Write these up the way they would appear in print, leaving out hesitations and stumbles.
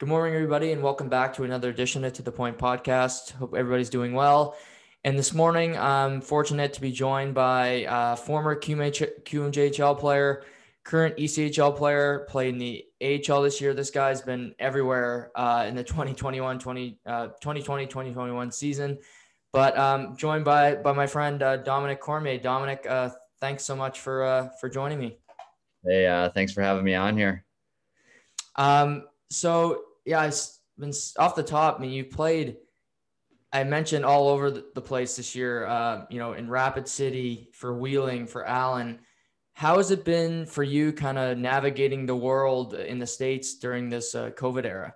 Good morning, everybody, and welcome back to another edition of To The Point Podcast. Hope everybody's doing well. And this morning, I'm fortunate to be joined by former QMJHL player, current ECHL player, played in the AHL this year. This guy's been everywhere in the 2020-2021 season. But joined by my friend Dominic Cormier. Dominic, thanks so much for joining me. Hey, thanks for having me on here. So yeah, I've been off the top. I mean, you played, I mentioned, all over the place this year, in Rapid City, for Wheeling, for Allen. How has it been for you kind of navigating the world in the States during this COVID era?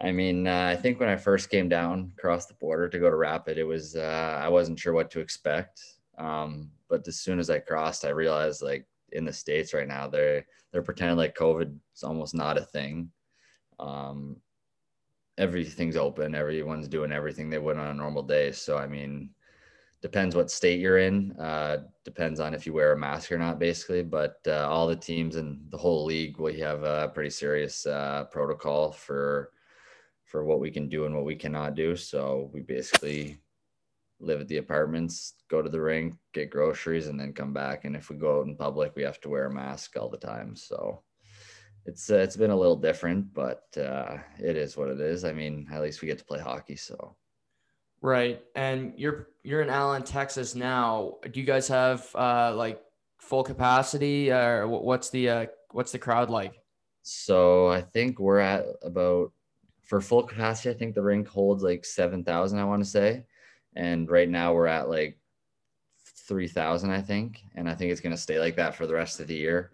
I mean, I think when I first came down across the border to go to Rapid, it was, I wasn't sure what to expect. But as soon as I crossed, I realized, like, in the States right now, they're pretending like COVID is almost not a thing. Everything's open. Everyone's doing everything they would on a normal day. So, I mean, depends what state you're in, depends on if you wear a mask or not, basically. But all the teams and the whole league, we have a pretty serious protocol for what we can do and what we cannot do. So we basically live at the apartments, go to the rink, get groceries, and then come back. And if we go out in public, we have to wear a mask all the time. So it's been a little different, but it is what it is. I mean, at least we get to play hockey. So. Right. And you're in Allen, Texas now. Do you guys have like full capacity, or what's the crowd like? So I think we're at about, for full capacity, I think the rink holds like 7,000, I want to say. And right now we're at like 3,000, I think. And I think it's going to stay like that for the rest of the year.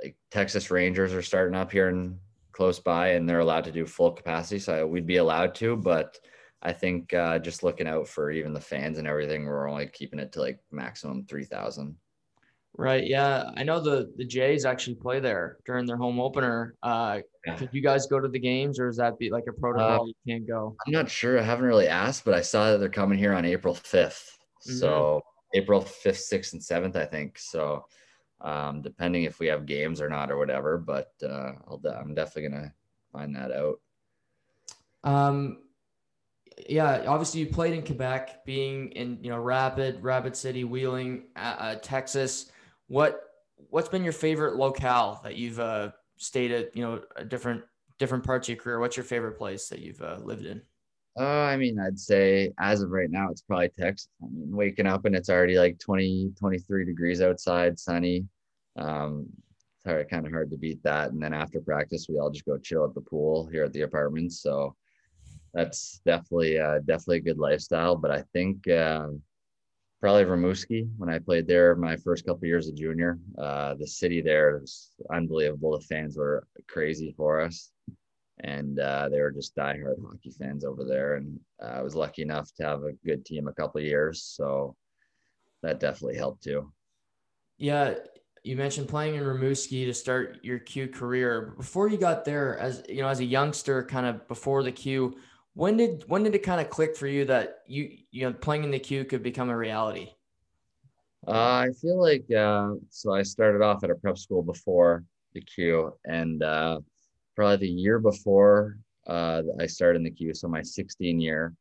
Like Texas Rangers are starting up here and close by, and they're allowed to do full capacity. So we'd be allowed to, but I think just looking out for even the fans and everything, we're only keeping it to like maximum 3,000. Right. Yeah. I know the Jays actually play there during their home opener. Could you guys go to the games, or is that be like a protocol you can't go? I'm not sure. I haven't really asked, but I saw that they're coming here on April 5th. Mm-hmm. So April 5th, 6th, and 7th, I think. So depending if we have games or not or whatever, but I'm definitely going to find that out. Yeah, obviously you played in Quebec, being in, Rapid City, Wheeling, Texas. What's been your favorite locale that you've stayed at, different parts of your career? What's your favorite place that you've lived in? I mean, I'd say as of right now, it's probably Texas. I mean, waking up and it's already like 20, 23 degrees outside, sunny. It's kind of hard to beat that. And then after practice, we all just go chill at the pool here at the apartment. So that's definitely a good lifestyle. But I think probably Rimouski, when I played there my first couple of years as a junior. The city there was unbelievable. The fans were crazy for us, and they were just diehard hockey fans over there. And I was lucky enough to have a good team a couple of years, so that definitely helped too. Yeah, you mentioned playing in Rimouski to start your Q career. Before you got there, as a youngster, kind of before the Q, when did it kind of click for you that you playing in the Q could become a reality? I feel like so I started off at a prep school before the Q, and probably the year before I started in the Q, so my 16 year,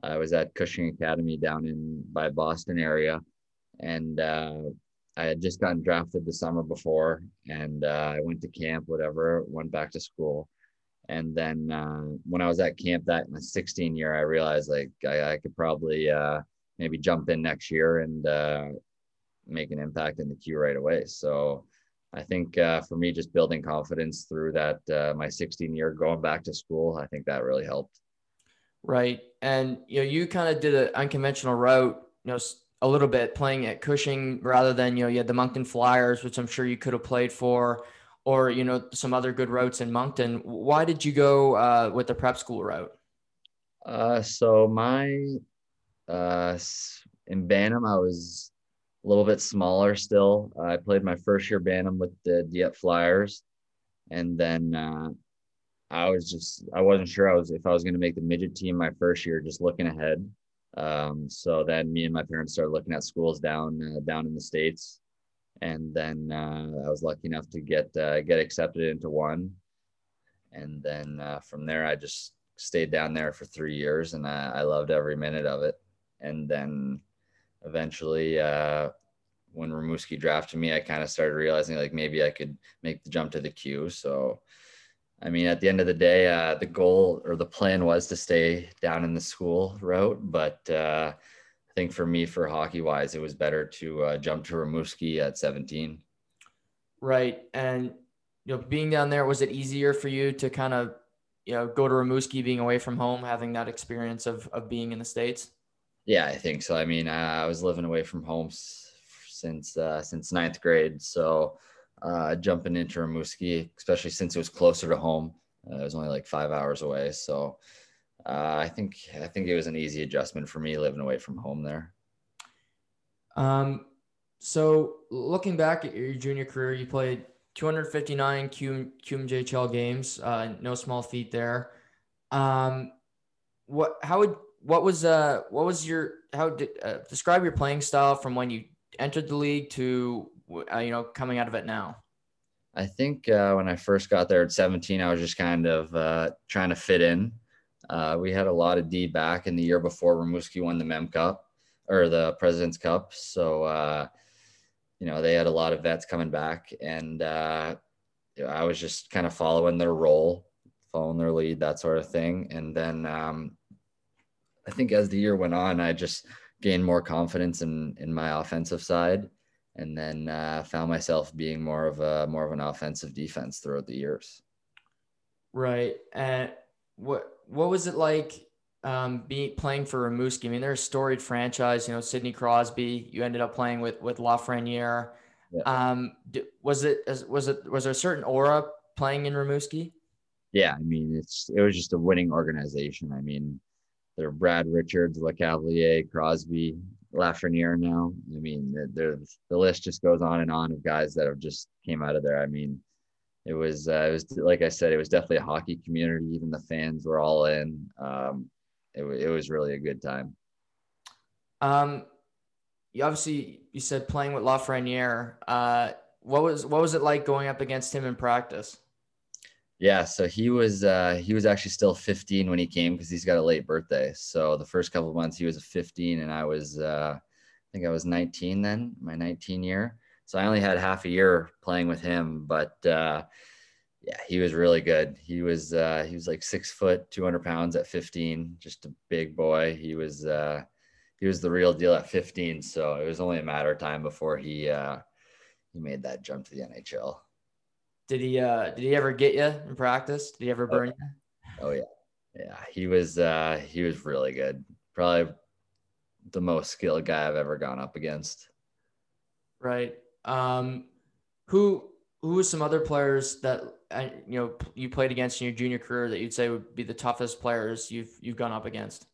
I was at Cushing Academy down in by Boston area, and I had just gotten drafted the summer before, and I went to camp, whatever, went back to school. And then when I was at camp that in the 16 year, I realized like I could probably maybe jump in next year and make an impact in the Q right away. So I think for me, just building confidence through that, my 16 year going back to school, I think that really helped. Right. And, you kind of did an unconventional route, a little bit, playing at Cushing rather than, you had the Moncton Flyers, which I'm sure you could have played for, or, some other good routes in Moncton. Why did you go with the prep school route? So in Bantam, I was a little bit smaller still. I played my first year Bantam with the Dieppe Flyers. And then I wasn't sure if I was going to make the midget team my first year, just looking ahead. So then me and my parents started looking at schools down in the States. And then I was lucky enough to get accepted into one. And then from there, I just stayed down there for 3 years, and I loved every minute of it. And then eventually, when Rimouski drafted me, I kind of started realizing like maybe I could make the jump to the Q. So, I mean, at the end of the day, the goal or the plan was to stay down in the school route. But I think for me, for hockey wise, it was better to jump to Rimouski at 17. Right. And, you know, being down there, was it easier for you to kind of, you know, go to Rimouski being away from home, having that experience of being in the States? Yeah, I think so. I mean, I was living away from home since ninth grade. So jumping into Rimouski, especially since it was closer to home, it was only like 5 hours away. So I think it was an easy adjustment for me living away from home there. So looking back at your junior career, you played 259 QMJHL games. No small feat there. Describe your playing style from when you entered the league to, coming out of it now? I think when I first got there at 17, I was just kind of trying to fit in. We had a lot of D back in the year before Rimouski won the Mem Cup or the President's Cup. So, they had a lot of vets coming back, and I was just kind of following their role, following their lead, that sort of thing. And then I think as the year went on, I just gained more confidence in my offensive side, and then found myself being more of an offensive defense throughout the years. Right. And what was it like playing for Rimouski? I mean, they're a storied franchise, Sidney Crosby, you ended up playing with Lafreniere. Yeah. Was there a certain aura playing in Rimouski? Yeah. I mean, it was just a winning organization. I mean, they're Brad Richards, LeCavalier, Crosby, Lafreniere now. I mean, the list just goes on and on of guys that have just came out of there. I mean, it was like I said, it was definitely a hockey community. Even the fans were all in. It was really a good time. You said playing with Lafreniere. What was it like going up against him in practice? Yeah, so he was actually still 15 when he came, because he's got a late birthday. So the first couple of months he was 15, and I was I was 19 then, my 19 year. So I only had half a year playing with him, but he was really good. He was like 6 foot, 200 pounds at 15, just a big boy. He was the real deal at 15. So it was only a matter of time before he made that jump to the NHL. Did he ever get you in practice? Did he ever burn you? Oh yeah. Yeah. He was really good. Probably the most skilled guy I've ever gone up against. Right. Who was some other players that, you played against in your junior career that you'd say would be the toughest players you've gone up against?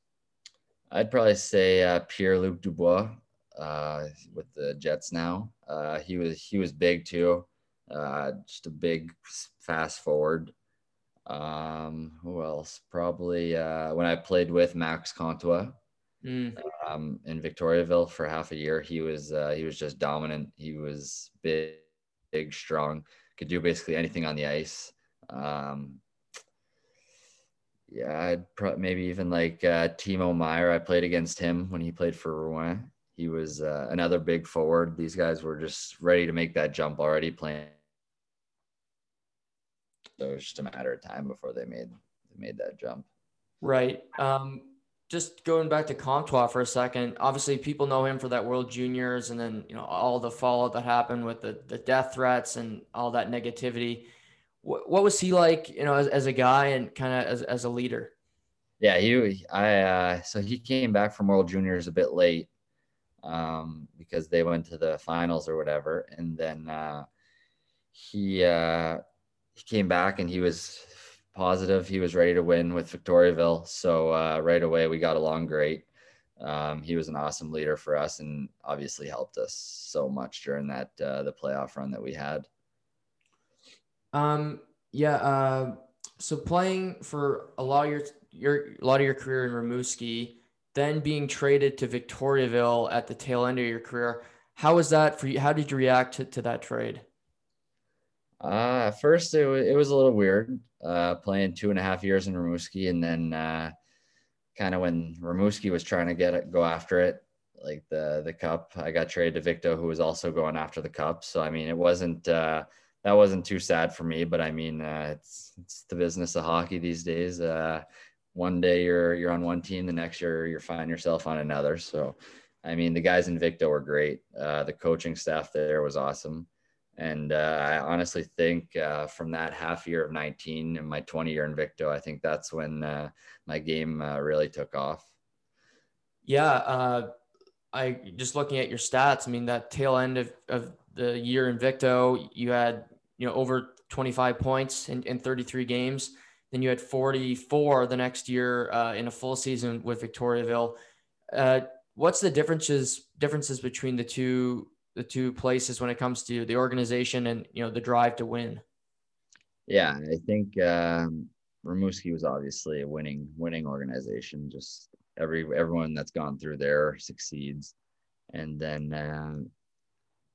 I'd probably say Pierre-Luc Dubois with the Jets now. He was big too. Just a big, fast forward. Who else? Probably when I played with Max Comtois in Victoriaville for half a year, he was just dominant. He was big, strong, could do basically anything on the ice. Timo Meier. I played against him when he played for Rouen. He was another big forward. These guys were just ready to make that jump already playing. So it was just a matter of time before they made that jump. Right. Just going back to Comtois for a second, obviously people know him for that World Juniors and then, all the fallout that happened with the death threats and all that negativity. What was he like, as a guy and kind of as a leader? Yeah, he came back from World Juniors a bit late because they went to the finals or whatever. And then he came back and he was positive. He was ready to win with Victoriaville. So right away we got along great. He was an awesome leader for us and obviously helped us so much during that the playoff run that we had. So playing for a lot of your career in Rimouski, then being traded to Victoriaville at the tail end of your career, how was that for you? How did you react to that trade? At first, it was a little weird playing 2.5 years in Rimouski, and then kind of when Rimouski was trying to go after it, like the cup, I got traded to Victo, who was also going after the cup. So I mean, it wasn't that wasn't too sad for me, but I mean, it's the business of hockey these days. One day you're on one team, the next year you're finding yourself on another. So, I mean, the guys in Victo were great. The coaching staff there was awesome. And I honestly think from that half year of 19 and my 20 year in Victo, I think that's when my game really took off. Yeah, I just looking at your stats, I mean, that tail end of the year in Victo, you had, you know, over 25 points in 33 games. Then you had 44 the next year in a full season with Victoriaville. What's the differences between the two places when it comes to the organization and, you know, the drive to win? Yeah, I think Rimouski was obviously a winning organization. Just everyone that's gone through there succeeds. And then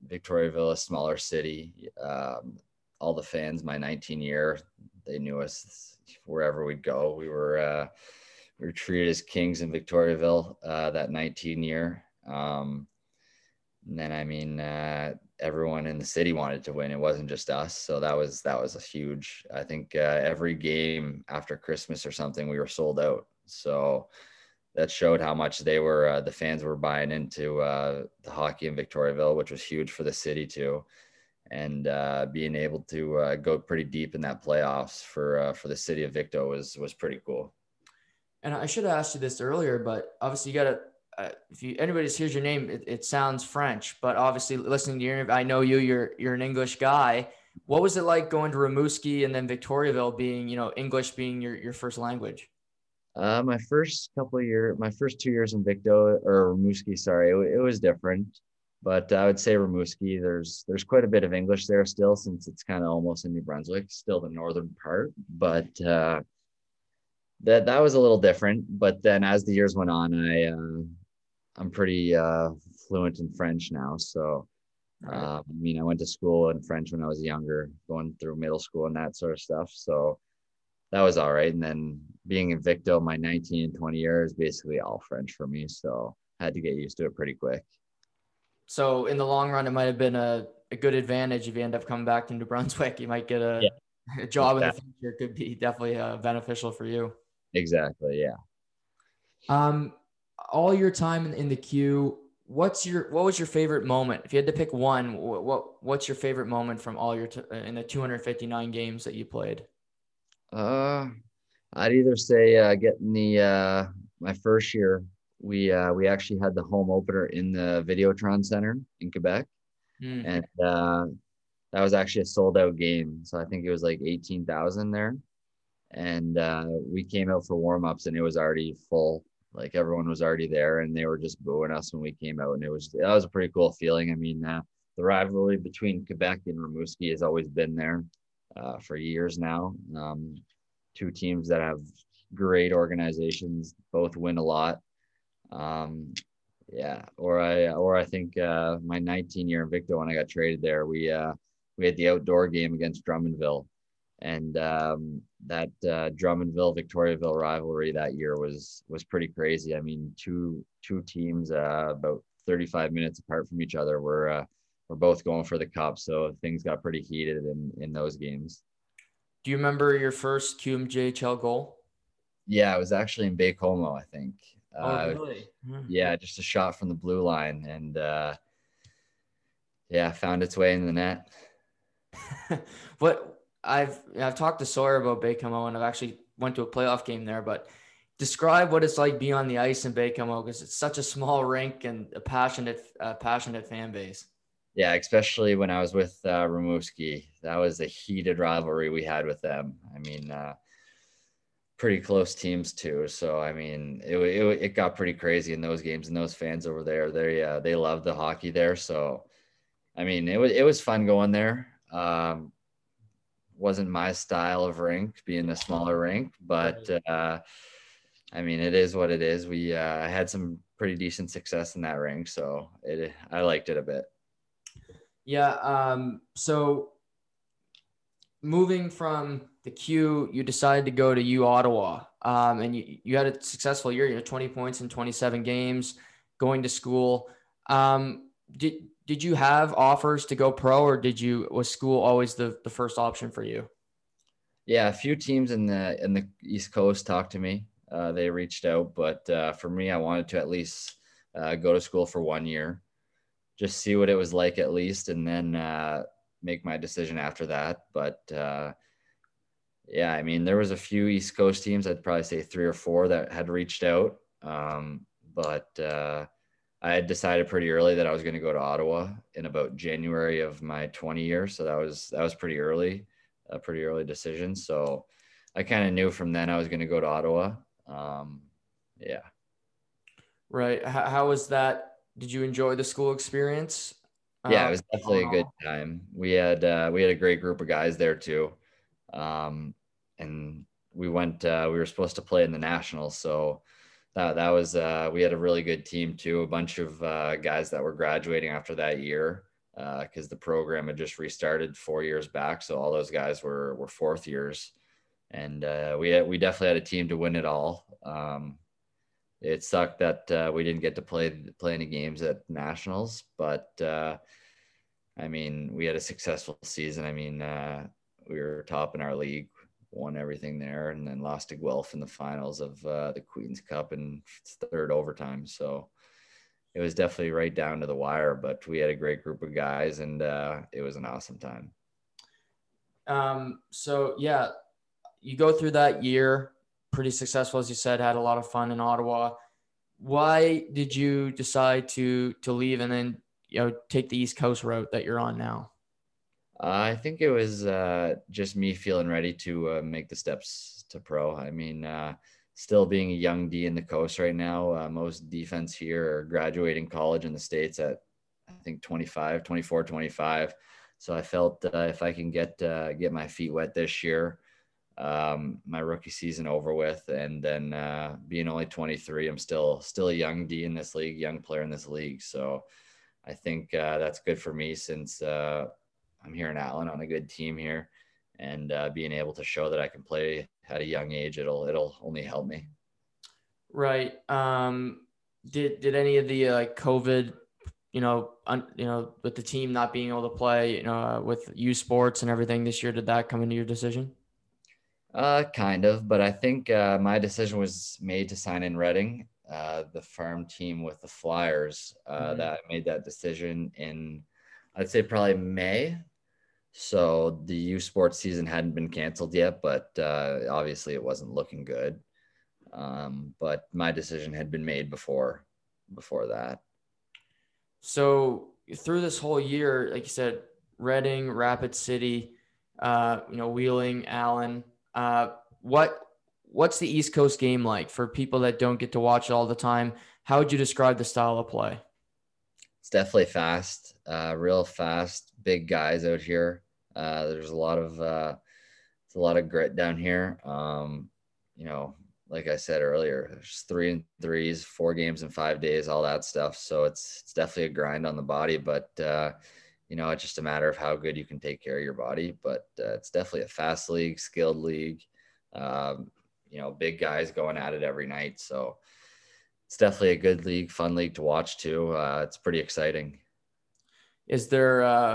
Victoriaville, a smaller city. All the fans, my 19 year, they knew us wherever we'd go. We were treated as kings in Victoriaville that 19 year. And then, I mean, everyone in the city wanted to win. It wasn't just us. So that was a huge, I think every game after Christmas or something, we were sold out. So that showed how much they were, the fans were buying into the hockey in Victoriaville, which was huge for the city too. And being able to go pretty deep in that playoffs for the city of Victo was pretty cool. And I should have asked you this earlier, but obviously you got to, if anybody hears your name, it sounds French, but obviously listening to your interview, I know you're an English guy. What was it like going to Rimouski and then Victoriaville being, you know, English being your first language? My first 2 years in Victo or Rimouski, sorry, it was different, but I would say Rimouski, there's quite a bit of English there still, since it's kind of almost in New Brunswick, still the northern part, but, that was a little different. But then as the years went on, I'm pretty fluent in French now. So, I mean, I went to school in French when I was younger, going through middle school and that sort of stuff. So that was all right. And then being in Victo, my 19 and 20 years, basically all French for me. So I had to get used to it pretty quick. So in the long run, it might've been a good advantage if you end up coming back to New Brunswick. You might get a job exactly. In the future. Could be definitely beneficial for you. Exactly. Yeah. All your time in the Q, what was your favorite moment? If you had to pick one, what's your favorite moment from all your in the 259 games that you played? I'd either say getting the my first year, we actually had the home opener in the Vidéotron Center in Quebec, and that was actually a sold out game. So I think it was like 18,000 there. And we came out for warmups and it was already full. Like everyone was already there and they were just booing us when we came out. And that was a pretty cool feeling. I mean, the rivalry between Quebec and Rimouski has always been there for years now. Two teams that have great organizations, both win a lot. Yeah. Or I think my 19 year in Victo, when I got traded there, we had the outdoor game against Drummondville. And that Drummondville-Victoriaville rivalry that year was pretty crazy. I mean, two teams about 35 minutes apart from each other were both going for the cup. So things got pretty heated in those games. Do you remember your first QMJHL goal? Yeah, it was actually in Baie-Comeau, I think. Oh, really? Yeah, just a shot from the blue line. And found its way in the net. What? I've talked to Sawyer about Baie-Comeau and I've actually went to a playoff game there, but describe what it's like being on the ice in Baie-Comeau, because it's such a small rink and a passionate fan base. Yeah, especially when I was with Rimouski, that was a heated rivalry we had with them. I mean, pretty close teams too. So, I mean, it got pretty crazy in those games, and those fans over there, they loved the hockey there. So, I mean, it was fun going there. Wasn't my style of rink, being a smaller rink, but I mean, it is what it is. We had some pretty decent success in that rink, so I liked it a bit. Yeah. So moving from the Q, you decided to go to U Ottawa, and you had a successful year. You had 20 points in 27 games going to school. Did you have offers to go pro, or was school always the first option for you? Yeah, a few teams in the East Coast talked to me. They reached out, but for me, I wanted to at least go to school for 1 year, just see what it was like at least, and then make my decision after that. But yeah, I mean, there was a few East Coast teams, I'd probably say 3 or 4 that had reached out. But I had decided pretty early that I was going to go to Ottawa in about January of my 20 year. So that was pretty early, a pretty early decision. So I kind of knew from then I was going to go to Ottawa. Yeah. Right. How was that? Did you enjoy the school experience? Yeah, it was definitely a good time. We had a great group of guys there too. And we were supposed to play in the Nationals. So that was we had a really good team too. A bunch of guys that were graduating after that year because the program had just restarted 4 years back. So all those guys were fourth years. And we definitely had a team to win it all. It sucked that we didn't get to play any games at Nationals, but I mean, we had a successful season. I mean, we were top in our league, won everything there, and then lost to Guelph in the finals of the Queen's Cup in third overtime. So it was definitely right down to the wire, but we had a great group of guys, and it was an awesome time. So yeah, you go through that year, pretty successful, as you said, had a lot of fun in Ottawa. Why did you decide to leave and then, you know, take the East Coast route that you're on now? I think it was just me feeling ready to make the steps to pro. I mean, still being a young D in the coast right now, most defense here are graduating college in the States at, I think, 25. So I felt if I can get my feet wet this year, my rookie season over with, and then being only 23, I'm still a young D in this league, young player in this league. So I think that's good for me, since I'm here in Allen on a good team here, and being able to show that I can play at a young age, it'll only help me. Right. Did any of the COVID, with the team not being able to play, with U Sports and everything this year, did that come into your decision? Kind of, but I think my decision was made to sign in Reading, the farm team with the Flyers. That I made that decision in, I'd say, probably May. So the U Sports season hadn't been canceled yet, but obviously it wasn't looking good. But my decision had been made before that. So through this whole year, like you said, Reading, Rapid City, Wheeling, Allen. What's the East Coast game like for people that don't get to watch it all the time? How would you describe the style of play? It's definitely fast, real fast, big guys out here. There's a lot of grit down here. Like I said earlier, there's 3 and 3s, 4 games in 5 days, all that stuff. So it's definitely a grind on the body, but, it's just a matter of how good you can take care of your body, but it's definitely a fast league, skilled league, big guys going at it every night. So it's definitely a good league, fun league to watch too. It's pretty exciting. Is there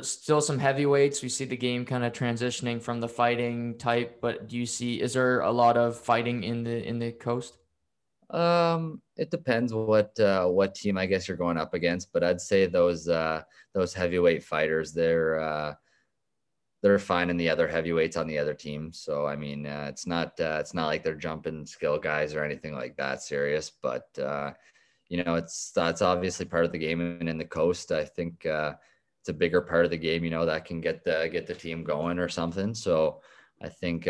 still some heavyweights? We see the game kind of transitioning from the fighting type, but is there a lot of fighting in the coast? It depends what team I guess you're going up against, but I'd say those heavyweight fighters, they're finding the other heavyweights on the other team. So I mean, it's not like they're jumping skill guys or anything like that serious, but it's obviously part of the game, and in the coast, I think it's a bigger part of the game, that can get the team going or something. So I think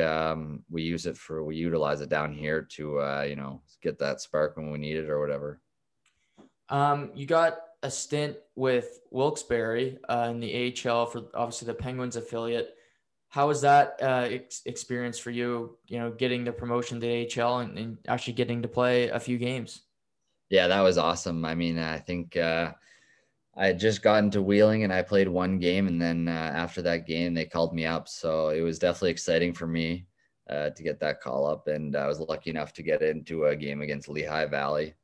we utilize it down here to, get that spark when we need it or whatever. You got a stint with Wilkes-Barre in the AHL for obviously the Penguins affiliate. How was that experience for you, getting the promotion to AHL and actually getting to play a few games? Yeah, that was awesome. I mean, I think I had just gotten to Wheeling and I played one game, and then after that game they called me up. So it was definitely exciting for me to get that call up, and I was lucky enough to get into a game against Lehigh Valley,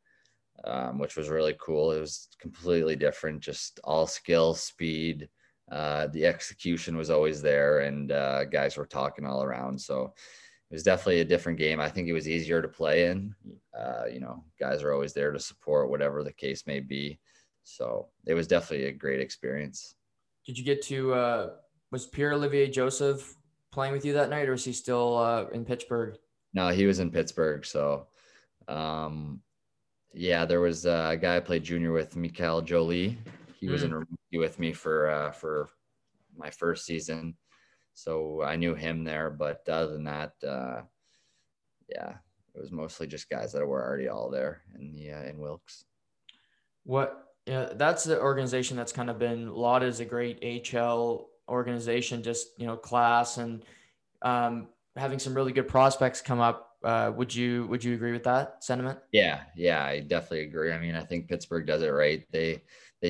which was really cool. It was completely different, just all skill, speed. The execution was always there, and guys were talking all around. So it was definitely a different game. I think it was easier to play in. You know, guys are always there to support whatever the case may be. So it was definitely a great experience. Did you get to, was Pierre-Olivier Joseph playing with you that night, or was he still in Pittsburgh? No, he was in Pittsburgh. So yeah, there was a guy I played junior with, Mikhail Jolie. He was in Rimouski with me for my first season. So I knew him there, but other than that, yeah, it was mostly just guys that were already all there in the, in Wilkes. That's the organization that's kind of been lauded as a great AHL organization, just, you know, class and having some really good prospects come up. Would you agree with that sentiment? Yeah, I definitely agree. I mean, I think Pittsburgh does it right. They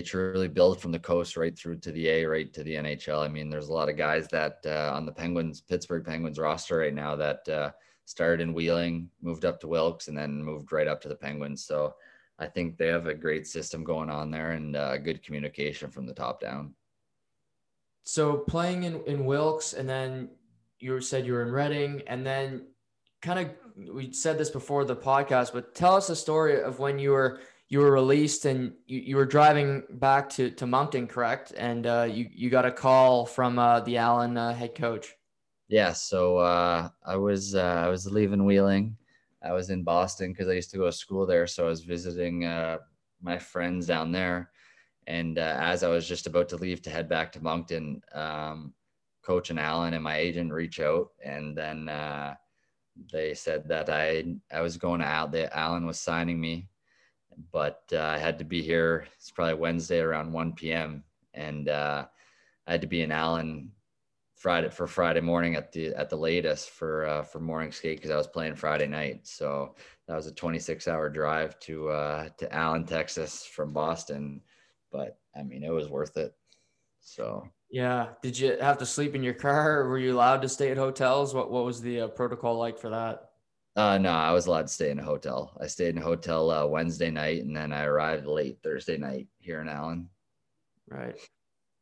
truly build from the coast right through to the A, right to the NHL. I mean, there's a lot of guys that on the Pittsburgh Penguins roster right now that started in Wheeling, moved up to Wilkes, and then moved right up to the Penguins. So I think they have a great system going on there, and good communication from the top down. So playing in Wilkes, and then you said you were in Reading, and then kind of, we said this before the podcast, but tell us the story of when you were released and you were driving back to Moncton, correct? And you got a call from the Allen head coach. Yeah. So I was leaving Wheeling. I was in Boston because I used to go to school there. So I was visiting my friends down there. And as I was just about to leave to head back to Moncton, Coach and Allen and my agent reach out. And then they said that I was going out, that Allen was signing me, but I had to be here. It's probably Wednesday around 1 p.m. And I had to be in Allen Friday morning at the latest for morning skate, because I was playing Friday night. So that was a 26-hour drive to Allen, Texas from Boston, but I mean, it was worth it. So yeah, did you have to sleep in your car, or were you allowed to stay at hotels? What was the protocol like for that? No, I was allowed to stay in a hotel. I stayed in a hotel Wednesday night, and then I arrived late Thursday night here in Allen. Right.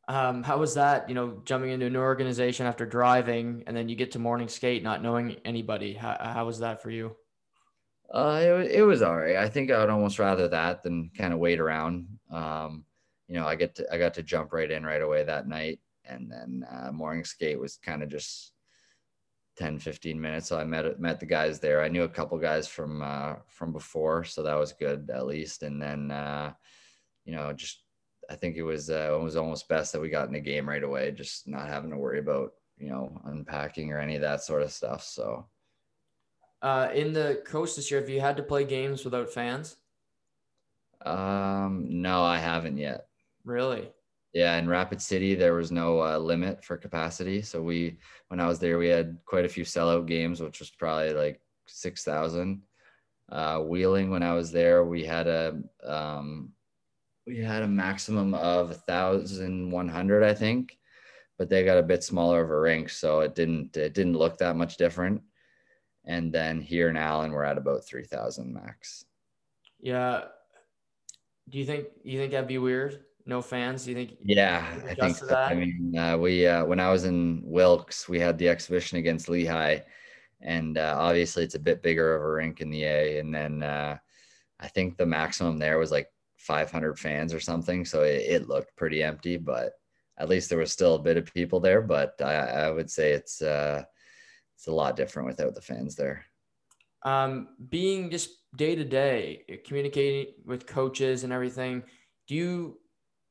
How was that, you know, jumping into a new organization after driving, and then you get to morning skate, not knowing anybody? How was that for you? It was all right. I think I would almost rather that than kind of wait around. You know, I got to jump right in right away that night. And then morning skate was kind of just 10, 15 minutes. So I met the guys there. I knew a couple guys from before, so that was good at least. And then, you know, just, I think it was almost best that we got in the game right away, just not having to worry about, you know, unpacking or any of that sort of stuff. So in the coast this year, have you had to play games without fans? No, I haven't yet. Really? Yeah. In Rapid City, there was no limit for capacity. So when I was there, we had quite a few sellout games, which was probably like 6,000. Wheeling, when I was there, we had a maximum of 1,100, I think, but they got a bit smaller of a rink, so it didn't look that much different. And then here in Allen, we're at about 3,000 max. Yeah. Do you think that'd be weird? No fans? Do you think? Yeah, I think so. I mean, when I was in Wilkes, we had the exhibition against Lehigh, and obviously it's a bit bigger of a rink in the A. And then I think the maximum there was like 500 fans or something, so it looked pretty empty, but at least there was still a bit of people there. But I would say it's a lot different without the fans there. Being just day to day, communicating with coaches and everything, do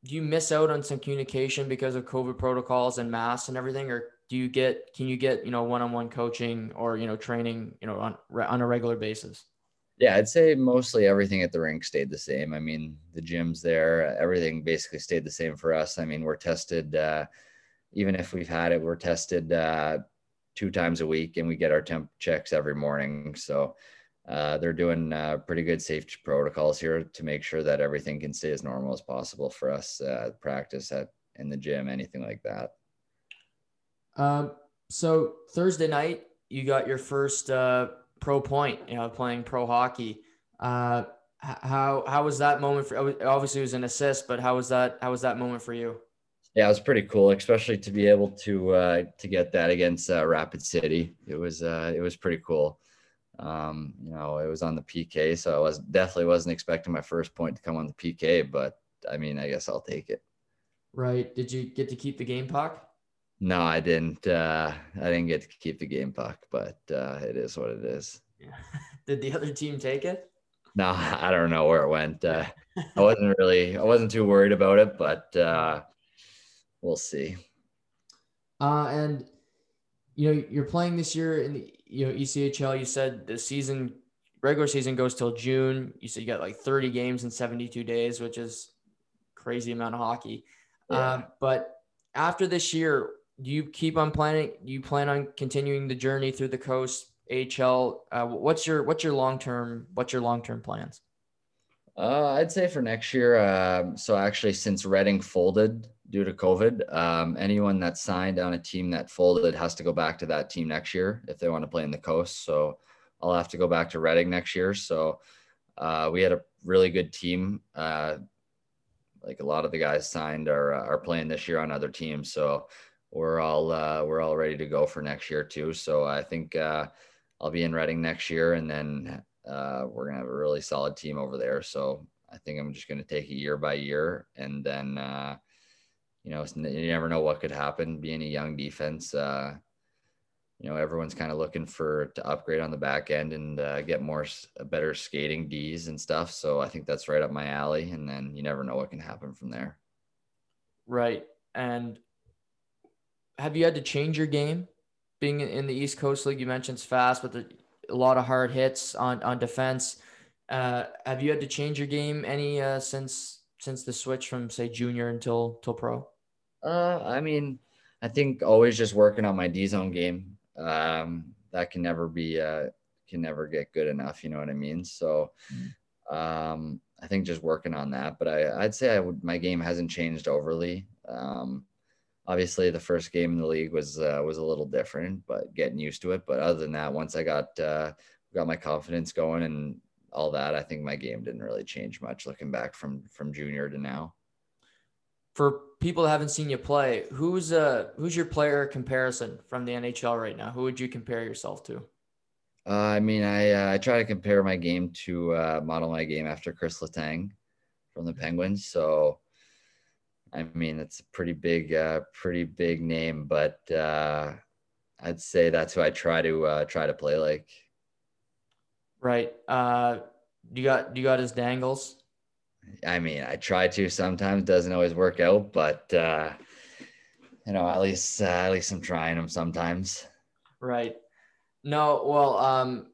you miss out on some communication because of COVID protocols and masks and everything, or can you get you know, one-on-one coaching or, you know, training, you know, on a regular basis? Yeah, I'd say mostly everything at the rink stayed the same. I mean, the gym's there, everything basically stayed the same for us. I mean, we're tested, even if we've had it, we're tested 2 times a week, and we get our temp checks every morning. So they're doing pretty good safety protocols here to make sure that everything can stay as normal as possible for us, practice at in the gym, anything like that. So Thursday night, you got your first pro point, you know, playing pro hockey. How was that moment for, obviously it was an assist, but how was that moment for you? Yeah, it was pretty cool, especially to be able to get that against Rapid City. It was pretty cool. You know, it was on the PK, so I wasn't expecting my first point to come on the PK, but I mean, I guess I'll take it. Right. Did you get to keep the game puck? No, I didn't. I didn't get to keep the game puck, but it is what it is. Yeah. Did the other team take it? No, I don't know where it went. I wasn't too worried about it, but we'll see. And you know, you're playing this year in the ECHL. You said the season, regular season, goes till June. You said you got like 30 games in 72 days, which is crazy amount of hockey. Yeah. But after this year, do you keep on planning? Do you plan on continuing the journey through the coast, AHL? What's your long-term plans? I'd say for next year. So actually, since Reading folded due to COVID, anyone that signed on a team that folded has to go back to that team next year if they want to play in the coast. So I'll have to go back to Reading next year. So we had a really good team. Like a lot of the guys signed are playing this year on other teams. So we're all ready to go for next year too. So I think I'll be in Reading next year, and then we're going to have a really solid team over there. So I think I'm just going to take it year by year. And then, you know, you never know what could happen being a young defense. You know, everyone's kind of looking to upgrade on the back end and get better skating Ds and stuff. So I think that's right up my alley. And then you never know what can happen from there. Right. And have you had to change your game being in the East Coast League? You mentioned it's fast with a lot of hard hits on defense. Have you had to change your game any since the switch from say junior until pro? I mean, I think always just working on my D zone game. That can never be, can never get good enough. You know what I mean? So, I think just working on that, but I'd say my game hasn't changed overly. Obviously the first game in the league was a little different, but getting used to it. But other than that, once I got my confidence going and all that, I think my game didn't really change much looking back from junior to now. For people that haven't seen you play, who's your player comparison from the NHL right now? Who would you compare yourself to? I mean, I try to compare my game to model my game after Chris Letang from the Penguins. So, I mean, it's a pretty big name, but I'd say that's who I try to play like. Right. You got his dangles. I mean, I try to sometimes, doesn't always work out, but, you know, at least I'm trying them sometimes. Right. No, well,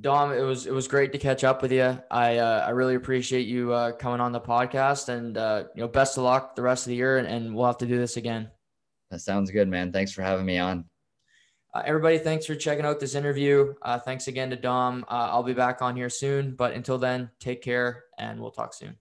Dom, it was great to catch up with you. I really appreciate you coming on the podcast, and, you know, best of luck the rest of the year, and we'll have to do this again. That sounds good, man. Thanks for having me on. Everybody, thanks for checking out this interview. Thanks again to Dom. I'll be back on here soon, but until then, take care and we'll talk soon.